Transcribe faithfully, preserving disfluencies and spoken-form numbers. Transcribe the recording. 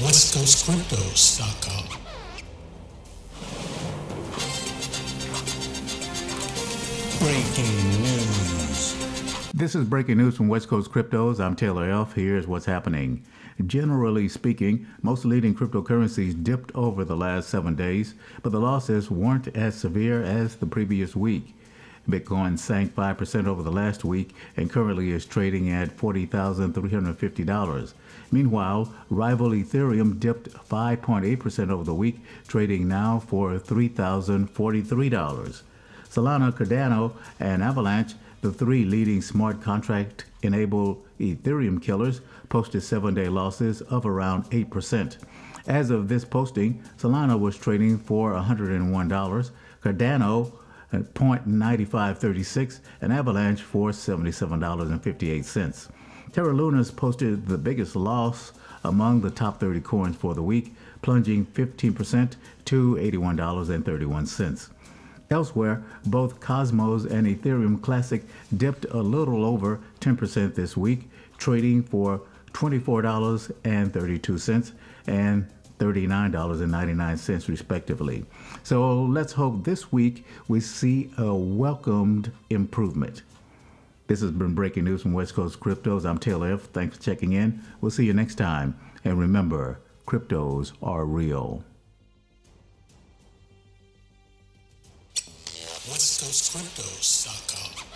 West Coast Cryptos dot com. Breaking news. This is breaking news from West Coast Cryptos. I'm Taylor Elf. Here's what's happening. Generally speaking, most leading cryptocurrencies dipped over the last seven days, but the losses weren't as severe as the previous week. Bitcoin sank five percent over the last week and currently is trading at forty thousand three hundred fifty dollars. Meanwhile, rival Ethereum dipped five point eight percent over the week, trading now for three thousand forty-three dollars. Solana, Cardano, and Avalanche, the three leading smart contract-enabled Ethereum killers, posted seven-day losses of around eight percent. As of this posting, Solana was trading for one hundred one dollars, Cardano at zero point nine five three six, and Avalanche for seventy-seven dollars and fifty-eight cents. Terra Luna's posted the biggest loss among the top thirty coins for the week, plunging fifteen percent to eighty-one dollars and thirty-one cents. Elsewhere, both Cosmos and Ethereum Classic dipped a little over ten percent this week, trading for twenty-four dollars and thirty-two cents and thirty-nine dollars and ninety-nine cents respectively. So let's hope this week we see a welcomed improvement. This has been Breaking News from West Coast Cryptos. I'm Taylor F. Thanks for checking in. We'll see you next time. And remember, cryptos are real. West Coast Cryptos dot com.